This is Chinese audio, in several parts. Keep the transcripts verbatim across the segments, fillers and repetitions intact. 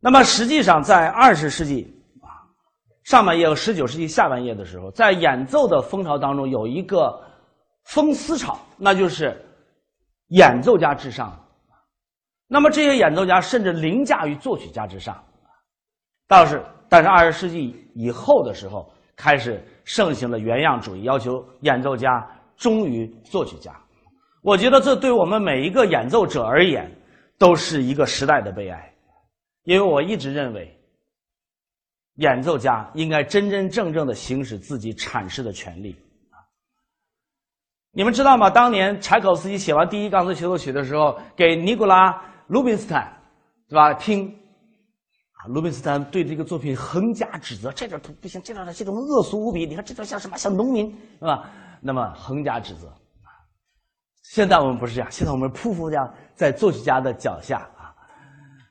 那么实际上在二十世纪啊上半叶和十九世纪下半叶的时候，在演奏的风潮当中有一个风思潮，那就是演奏家至上。那么这些演奏家甚至凌驾于作曲家之上。但是但是二十世纪以后的时候开始盛行了原样主义，要求演奏家忠于作曲家。我觉得这对我们每一个演奏者而言都是一个时代的悲哀。因为我一直认为演奏家应该真真正正的行使自己阐释的权利。你们知道吗？当年柴可夫斯基写完第一钢琴协奏曲的时候给尼古拉·鲁宾斯坦，对吧，听鲁宾斯坦对这个作品横加指责，这段不行，这段这种恶俗无比，你看这段像什么，像农民，是吧？那么横加指责。现在我们不是这样，现在我们匍匐这样在作曲家的脚下。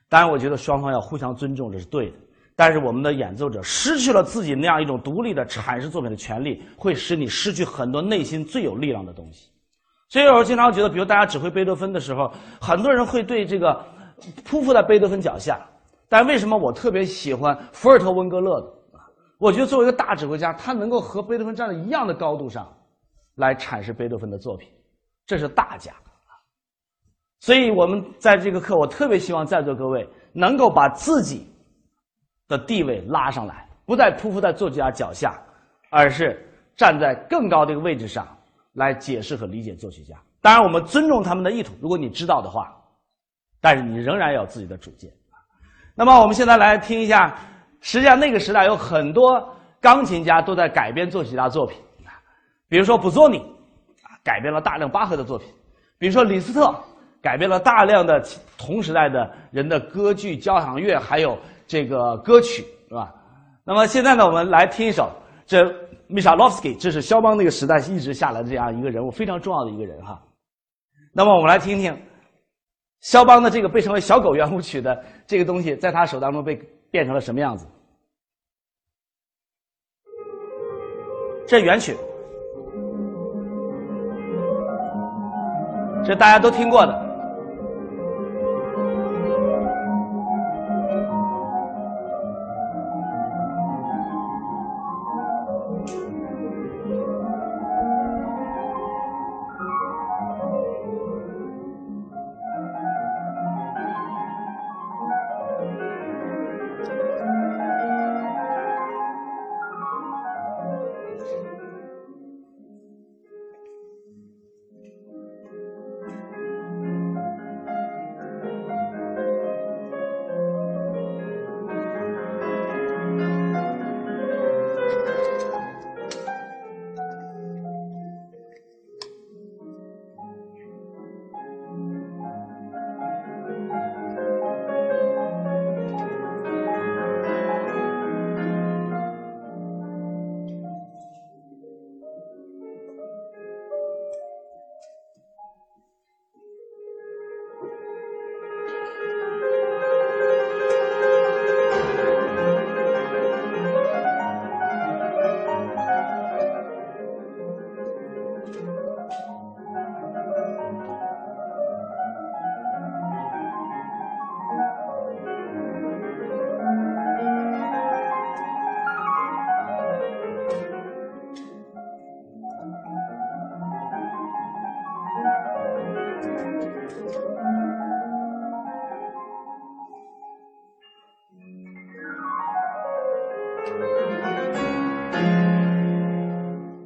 当然我觉得双方要互相尊重，这是对的，但是我们的演奏者失去了自己那样一种独立的阐释作品的权利，会使你失去很多内心最有力量的东西。所以有时候经常觉得，比如大家指挥贝多芬的时候，很多人会对这个匍匐在贝多芬脚下，但为什么我特别喜欢福尔特温格勒的，我觉得作为一个大指挥家，他能够和贝多芬站在一样的高度上来阐释贝多芬的作品，这是大家。所以我们在这个课，我特别希望在座各位能够把自己的地位拉上来，不再匍匐在作曲家脚下，而是站在更高的一个位置上来解释和理解作曲家。当然我们尊重他们的意图，如果你知道的话，但是你仍然要有自己的主见。那么我们现在来听一下，实际上那个时代有很多钢琴家都在改编作曲家作品，比如说布佐尼改编了大量巴赫的作品，比如说李斯特改编了大量的同时代的人的歌剧、交响乐，还有这个歌曲，是吧？那么现在呢，我们来听一首这 Michalowski， 这是肖邦那个时代一直下来的这样一个人物，非常重要的一个人哈。那么我们来听听肖邦的这个被称为小狗圆舞曲的这个东西，在他手当中被变成了什么样子。这原曲这大家都听过的，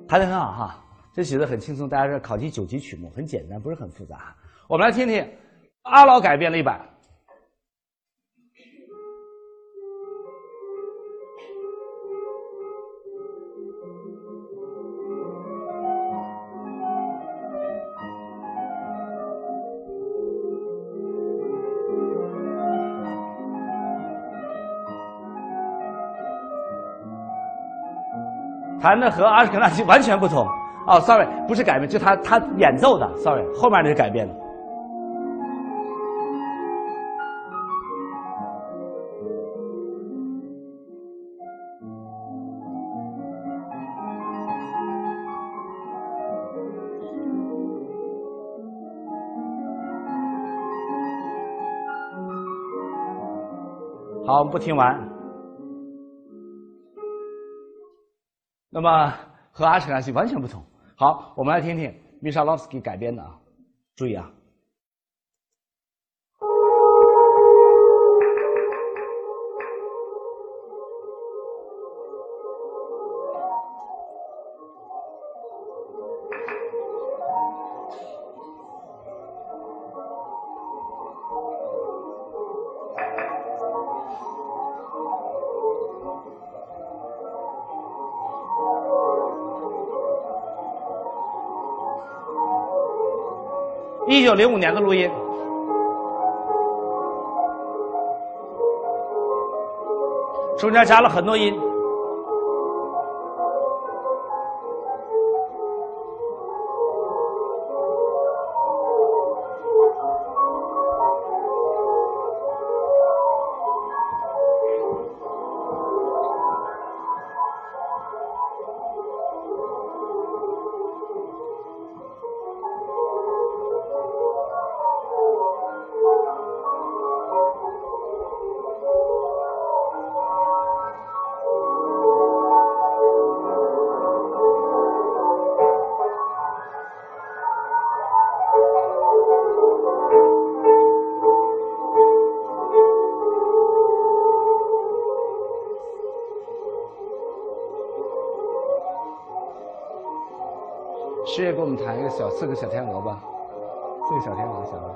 弹得很好哈，这写得很轻松，大家是考级九级曲目，很简单，不是很复杂。我们来听听阿劳改编了一版，弹的和阿什肯纳奇完全不同哦 sorry 不是改编，就他他演奏的 sorry 后面那是改编的。好，我们不听完。那么和阿什纳西完全不同。好，我们来听听 Michalowski 改编的啊，注意啊。 一九零五年的录音，中间加了很多音。师爷给我们弹一个小四个小天鹅吧，四个小天鹅，小鹅。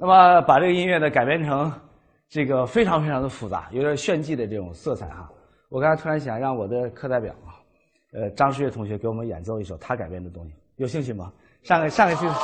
那么把这个音乐呢改编成这个非常非常的复杂，有点炫技的这种色彩哈。我刚才突然想让我的课代表啊，呃张世岳同学给我们演奏一首他改编的东西，有兴趣吗？上个上个星期。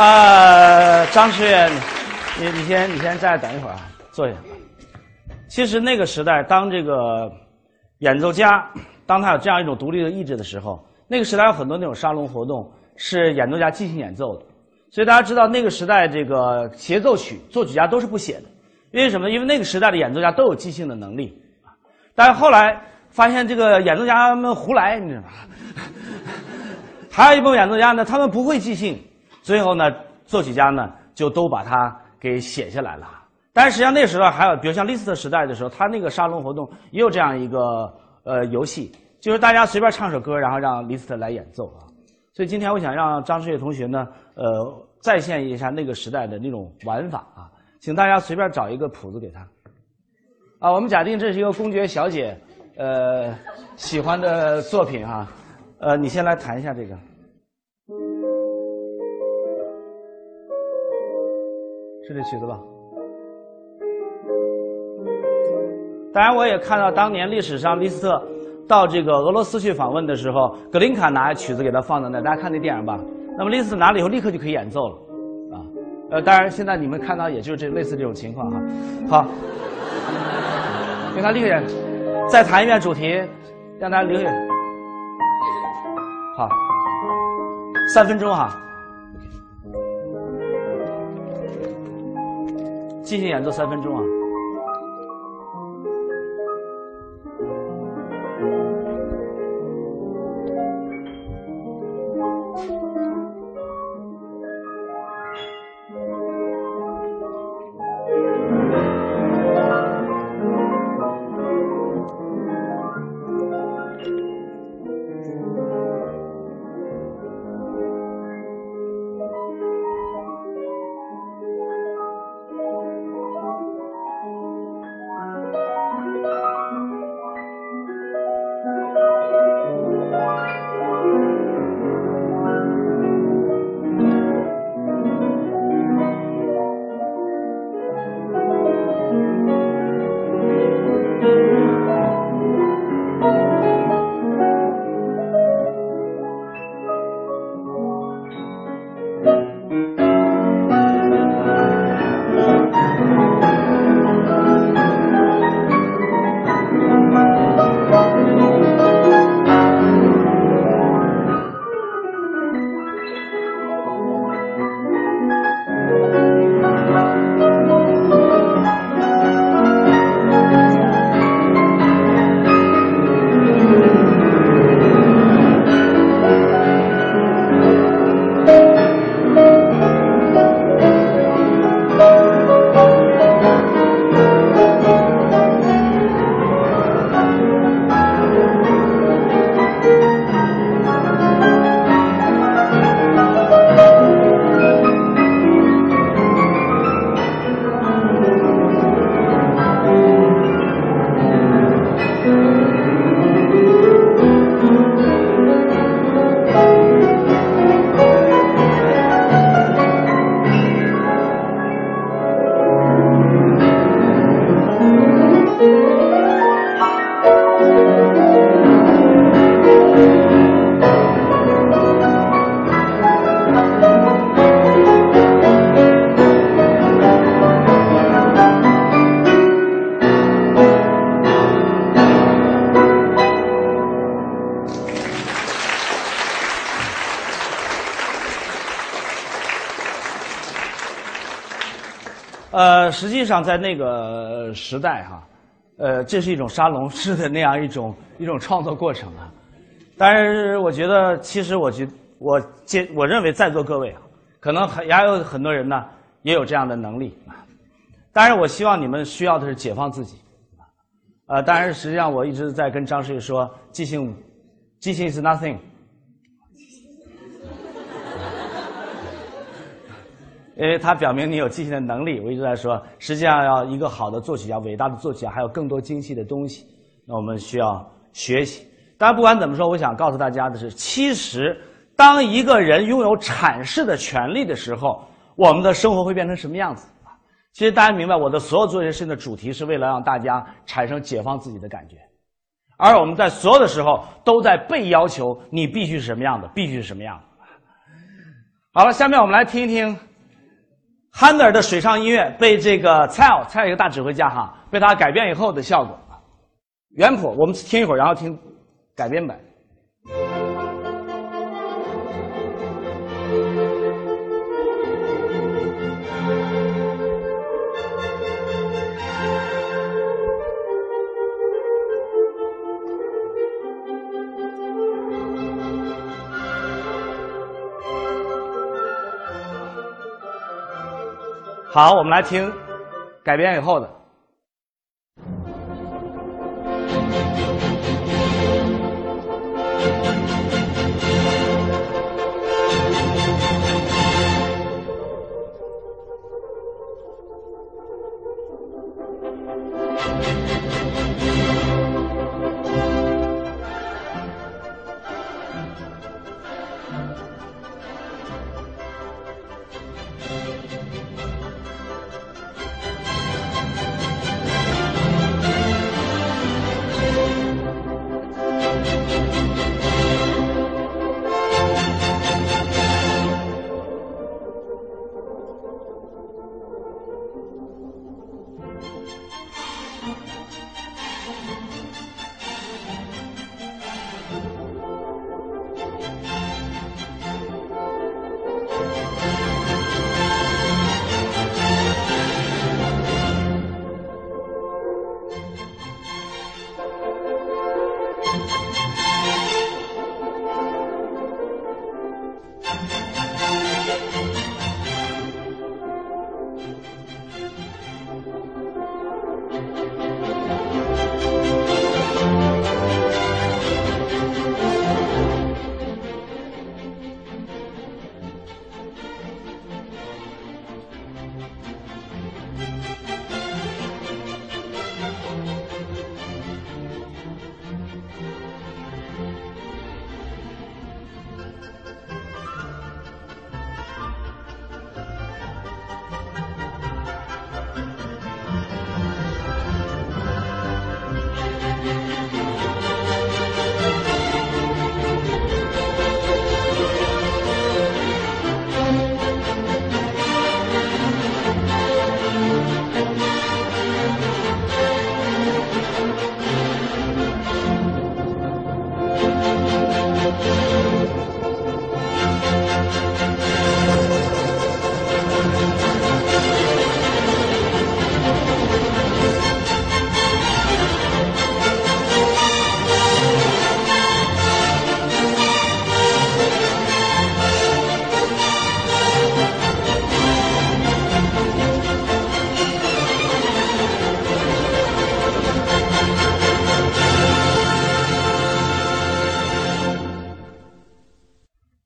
呃，张志远，你你先你先再等一会儿啊，坐下。其实那个时代，当这个演奏家，当他有这样一种独立的意志的时候，那个时代有很多那种沙龙活动是演奏家即兴演奏的，所以大家知道那个时代这个协奏曲作曲家都是不写的，因为什么？因为那个时代的演奏家都有即兴的能力，但是后来发现这个演奏家们胡来，你知道吗？还有一部分演奏家呢，他们不会即兴，最后呢，作曲家呢就都把它给写下来了。但是实际上那时候还有，比如像李斯特时代的时候，他那个沙龙活动也有这样一个呃游戏，就是大家随便唱首歌，然后让李斯特来演奏啊。所以今天我想让张志远同学呢，呃，再现一下那个时代的那种玩法啊，请大家随便找一个谱子给他。啊，我们假定这是一个公爵小姐呃喜欢的作品哈、啊，呃，你先来弹一下这个。是这曲子吧？当然，我也看到当年历史上李斯特到这个俄罗斯去访问的时候，格林卡拿曲子给他放在那，大家看那电影吧。那么李斯特拿了以后，立刻就可以演奏了，啊，呃，当然现在你们看到也就是这类似这种情况哈、啊。好，给他立刻演，再弹一遍主题，让大家留意。好，三分钟哈、啊，即兴演奏三分钟啊。实际上，在那个时代哈、啊，呃，这是一种沙龙式的那样一种一种创作过程啊。但是我觉得，其实我觉我接我认为在座各位啊，可能还还有很多人呢，也有这样的能力啊。当然，我希望你们需要的是解放自己。呃，当然，实际上我一直在跟张世玉说，即兴，即兴 is nothing。因为它表明你有即兴的能力，我一直在说，实际上要一个好的作曲家、伟大的作曲家，还有更多精细的东西，那我们需要学习。当然，不管怎么说，我想告诉大家的是，其实当一个人拥有阐释的权利的时候，我们的生活会变成什么样子？其实大家明白，我的所有做这些事情的主题是为了让大家产生解放自己的感觉，而我们在所有的时候都在被要求，你必须是什么样的，必须是什么样的。好了，下面我们来听一听汉德尔的水上音乐被这个蔡奥，蔡奥一个大指挥家哈，被他改编以后的效果。原谱我们听一会儿，然后听改编版。好，我们来听改编以后的。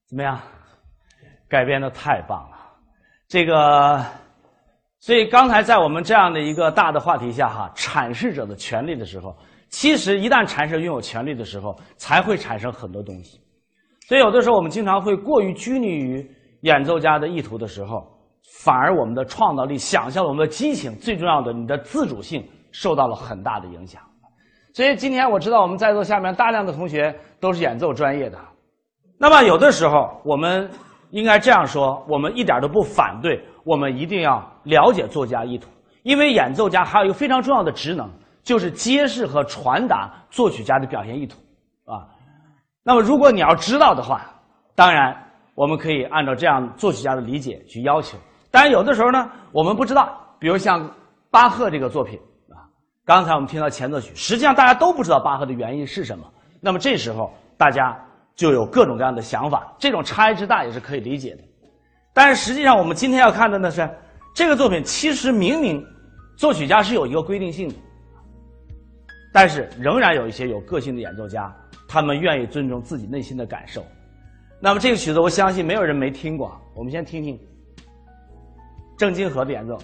怎么样？改编的太棒了。这个，所以刚才在我们这样的一个大的话题下哈，阐释者的权利的时候，其实一旦阐释者拥有权利的时候，才会产生很多东西。所以有的时候我们经常会过于拘泥于演奏家的意图的时候，反而我们的创造力、想象、我们的激情，最重要的你的自主性受到了很大的影响。所以今天我知道我们在座下面大量的同学都是演奏专业的。那么有的时候我们应该这样说，我们一点都不反对，我们一定要了解作家意图，因为演奏家还有一个非常重要的职能，就是揭示和传达作曲家的表现意图啊。那么如果你要知道的话，当然我们可以按照这样作曲家的理解去要求，但有的时候呢我们不知道，比如像巴赫这个作品啊，刚才我们听到前奏曲，实际上大家都不知道巴赫的原因是什么，那么这时候大家就有各种各样的想法，这种差异之大也是可以理解的。但是实际上我们今天要看的呢是，这个作品其实明明作曲家是有一个规定性的，但是仍然有一些有个性的演奏家，他们愿意尊重自己内心的感受。那么这个曲子我相信没有人没听过，我们先听听郑金和的演奏，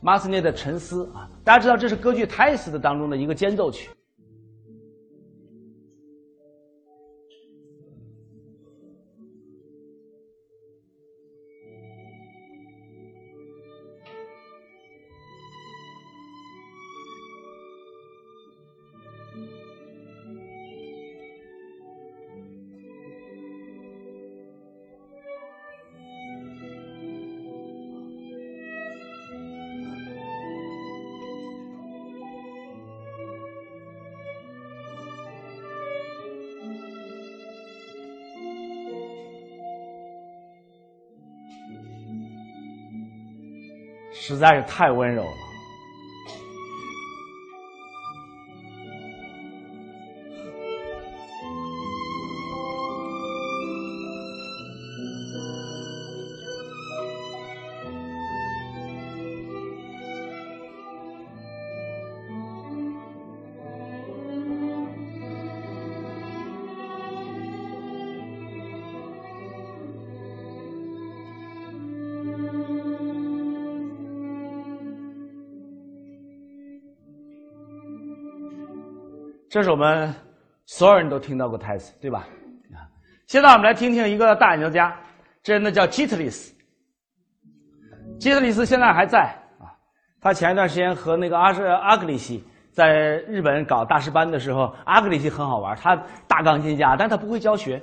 马斯涅的沉思啊，大家知道这是歌剧泰斯的当中的一个间奏曲。实在是太温柔了。 这是我们所有人都听到过台词，对吧？啊，现在我们来听听一个大演奏家，这人呢叫基特里斯。基特里斯现在还在啊，他前一段时间和那个阿什阿格里希在日本搞大师班的时候，阿格里希很好玩，他大钢琴家，但他不会教学，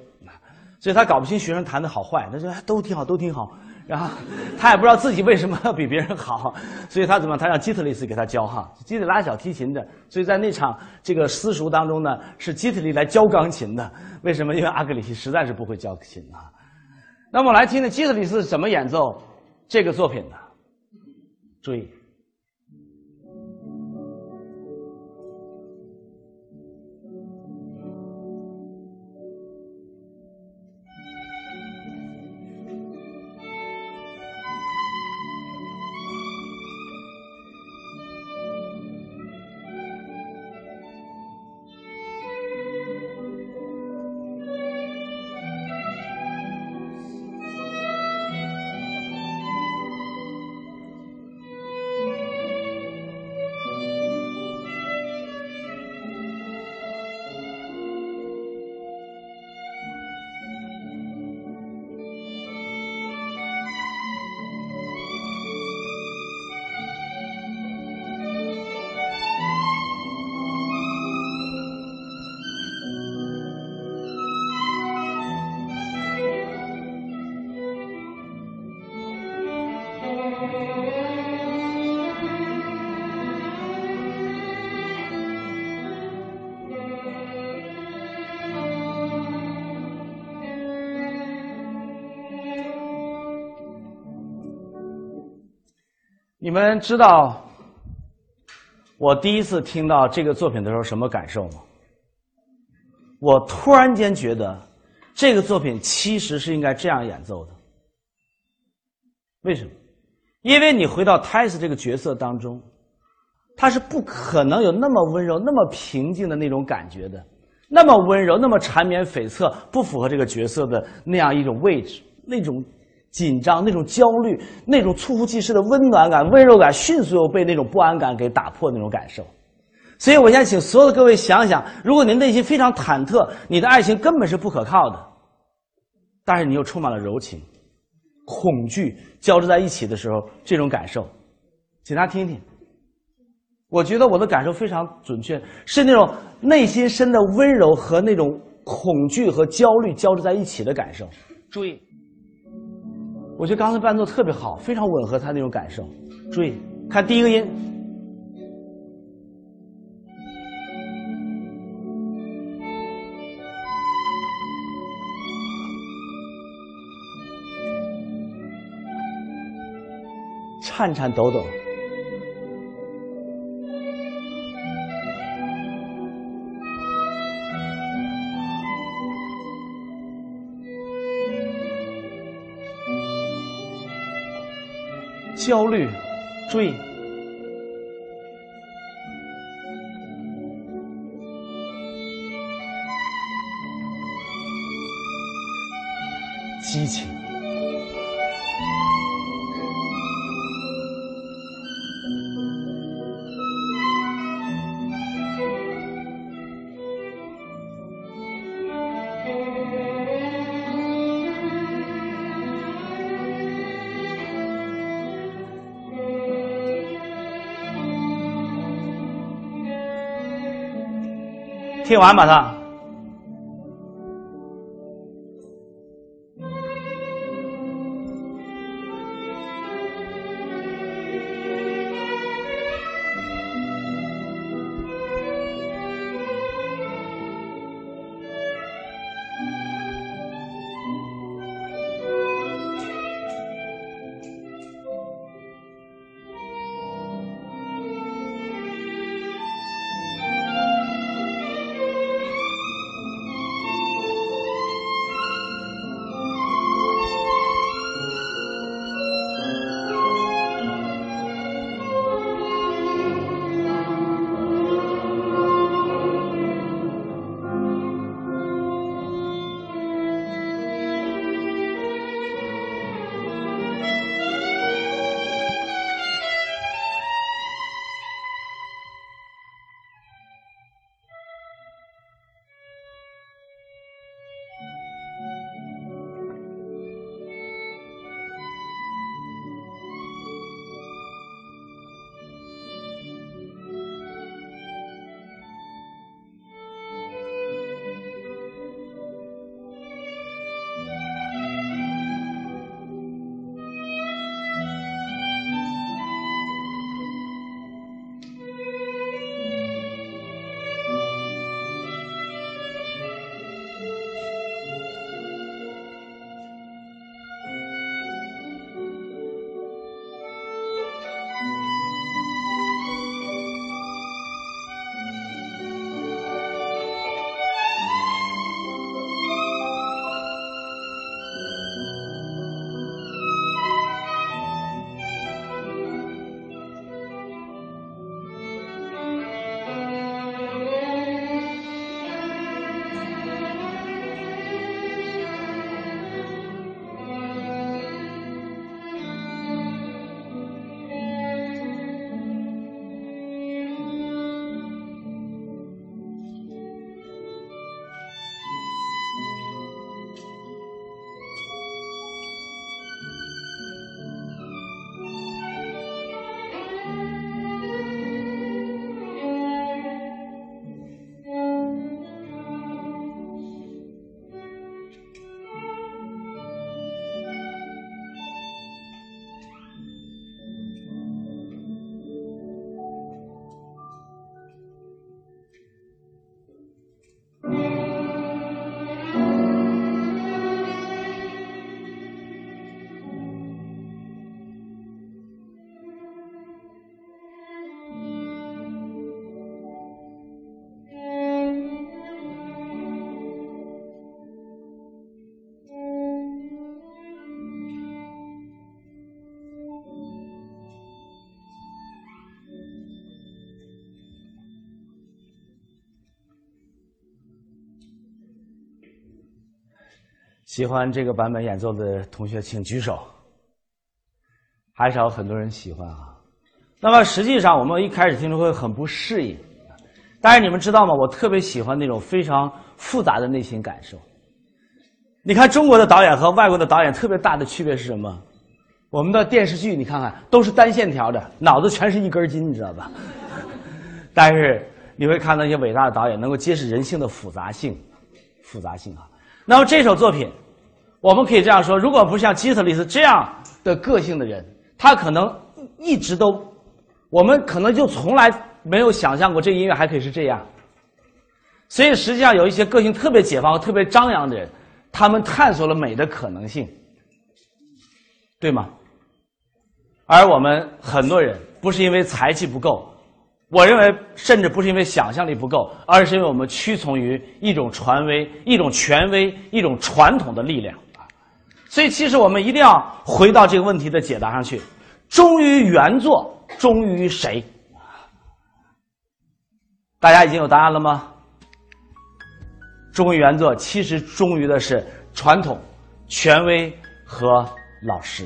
所以他搞不清学生弹的好坏，他说都挺好，都挺好，然后他也不知道自己为什么比别人好。 所以他怎么？他让基特里斯给他教哈，基特拉小提琴的，所以在那场这个私塾当中呢，是基特里来教钢琴的。为什么？因为阿格里希实在是不会教琴啊。那么我来听听基特里斯怎么演奏这个作品呢？注意。 你们知道我第一次听到这个作品的时候什么感受吗？我突然间觉得这个作品其实是应该这样演奏的。为什么？因为你回到泰斯这个角色当中，他是不可能有那么温柔、那么平静的那种感觉的，那么温柔、那么缠绵悱恻，不符合这个角色的那样一种位置，那种。 紧张那种焦虑，那种猝不及防的温暖感、温柔感，迅速又被那种不安感给打破那种感受。所以，我现在请所有的各位想想，如果你内心非常忐忑，你的爱情根本是不可靠的，但是你又充满了柔情、恐惧交织在一起的时候，这种感受，请大家听听。我觉得我的感受非常准确，是那种内心深的温柔和那种恐惧和焦虑交织在一起的感受。注意。 我觉得刚才伴奏特别好，非常吻合他那种感受。注意看第一个音，颤颤抖抖。焦虑，注意，激情，听完吧，他。喜欢这个版本演奏的同学请举手。还少很多人喜欢啊。那么实际上我们一开始听着会很不适应，但是你们知道吗？我特别喜欢那种非常复杂的内心感受。你看中国的导演和外国的导演特别大的区别是什么？我们的电视剧你看看都是单线条的，脑子全是一根筋，你知道吧？但是你会看到一些伟大的导演能够揭示人性的复杂性，复杂性啊。那么这首作品，我们可以这样说：如果不像基特利斯这样的个性的人，他可能一直都，我们可能就从来没有想象过这个音乐还可以是这样。所以实际上有一些个性特别解放、特别张扬的人，他们探索了美的可能性，对吗？而我们很多人不是因为才气不够，我认为甚至不是因为想象力不够，而是因为我们屈从于一种权威、一种权威、一种传统的力量啊。所以其实我们一定要回到这个问题的解答上去：忠于原作，忠于谁？大家已经有答案了吗？忠于原作，其实忠于的是传统、权威和老师。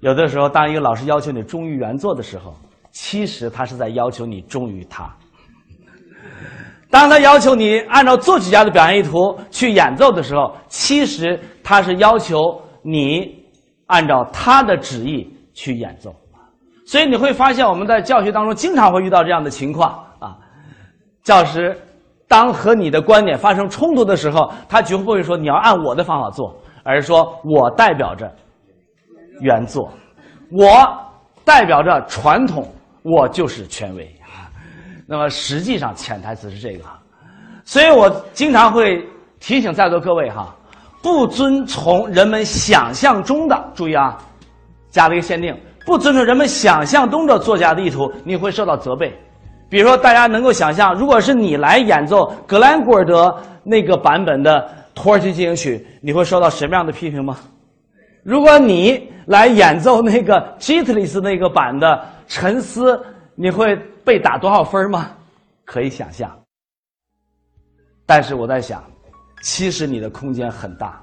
有的时候，当一个老师要求你忠于原作的时候，其实他是在要求你忠于他。当他要求你按照作曲家的表演意图去演奏的时候，其实他是要求你按照他的旨意去演奏。所以你会发现，我们在教学当中经常会遇到这样的情况啊。教师当和你的观点发生冲突的时候，他绝不会说你要按我的方法做，而是说我代表着原作，我代表着传统，我就是权威。那么实际上潜台词是这个，所以我经常会提醒在座各位哈，不遵从人们想象中的，注意啊，加了一个限定，不遵从人们想象中的作家的意图，你会受到责备。比如说，大家能够想象，如果是你来演奏格兰古尔德那个版本的土耳其进行曲，你会受到什么样的批评吗？如果你来演奏那个基特利斯那个版的沉思，你会被打多少分吗？可以想象。但是我在想，其实你的空间很大。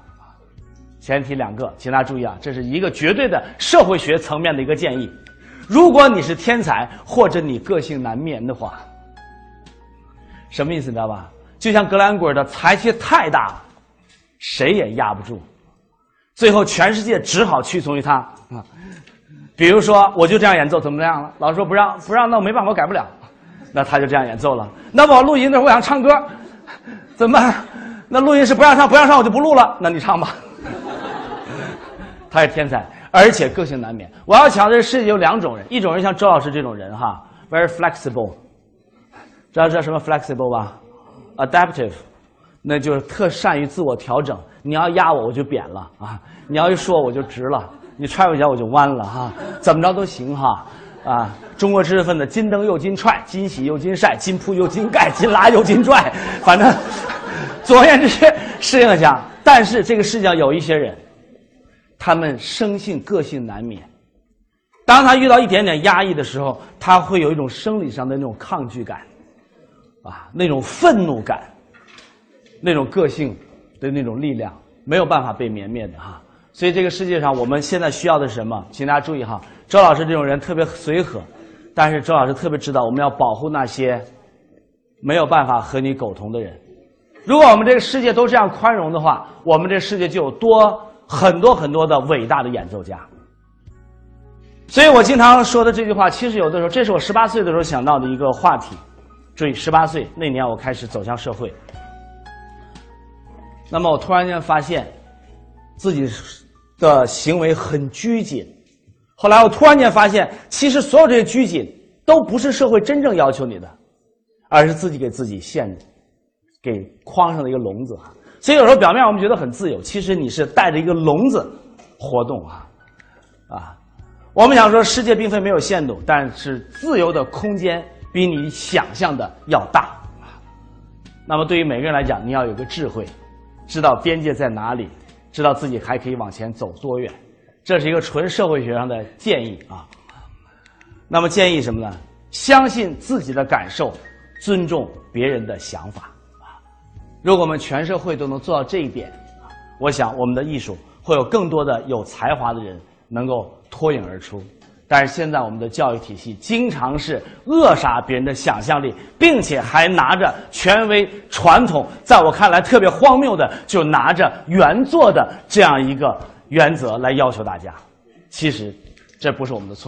前提两个，请大家注意啊，这是一个绝对的社会学层面的一个建议。如果你是天才或者你个性难免的话，什么意思你知道吧？就像格兰古尔的才气太大了，谁也压不住。最后全世界只好屈从于他啊！比如说，我就这样演奏，怎么样了？老师说不让，不让，那我没办法，我改不了。那他就这样演奏了。那么我录音的时候我想唱歌，怎么办？那录音是不让唱，不让唱我就不录了。那你唱吧。他是天才，而且个性难免。我要强调，这世界有两种人，一种人像周老师这种人哈 ，very flexible， 知道知道什么 flexible 吧 ？adaptive， 那就是特善于自我调整。你要压我，我就扁了啊！你要一说，我就直了；你踹我一脚，我就弯了哈、啊！怎么着都行哈！啊，中国知识分子金蹬又金踹，金洗又金晒，金铺又金盖，金拉又金拽，反正总而言之是适应一下。但是这个世界上有一些人，他们生性个性难免，当他遇到一点点压抑的时候，他会有一种生理上的那种抗拒感，啊，那种愤怒感，那种个性的那种力量没有办法被泯灭的哈，所以这个世界上我们现在需要的是什么？请大家注意哈，周老师这种人特别随和，但是周老师特别知道我们要保护那些没有办法和你苟同的人。如果我们这个世界都这样宽容的话，我们这世界就有多很多很多的伟大的演奏家。所以我经常说的这句话，其实有的时候，这是我十八岁的时候想到的一个话题。注意，十八岁那年我开始走向社会。那么我突然间发现自己的行为很拘谨，后来我突然间发现，其实所有这些拘谨都不是社会真正要求你的，而是自己给自己限制，给框上了一个笼子。所以有时候表面我们觉得很自由，其实你是带着一个笼子活动啊啊！我们想说世界并非没有限度，但是自由的空间比你想象的要大。那么对于每个人来讲，你要有个智慧，知道边界在哪里，知道自己还可以往前走多远，这是一个纯社会学上的建议啊。那么建议什么呢？相信自己的感受，尊重别人的想法。如果我们全社会都能做到这一点，我想我们的艺术会有更多的有才华的人能够脱颖而出。但是现在我们的教育体系经常是扼杀别人的想象力，并且还拿着权威传统，在我看来特别荒谬的，就拿着原作的这样一个原则来要求大家。其实这不是我们的错。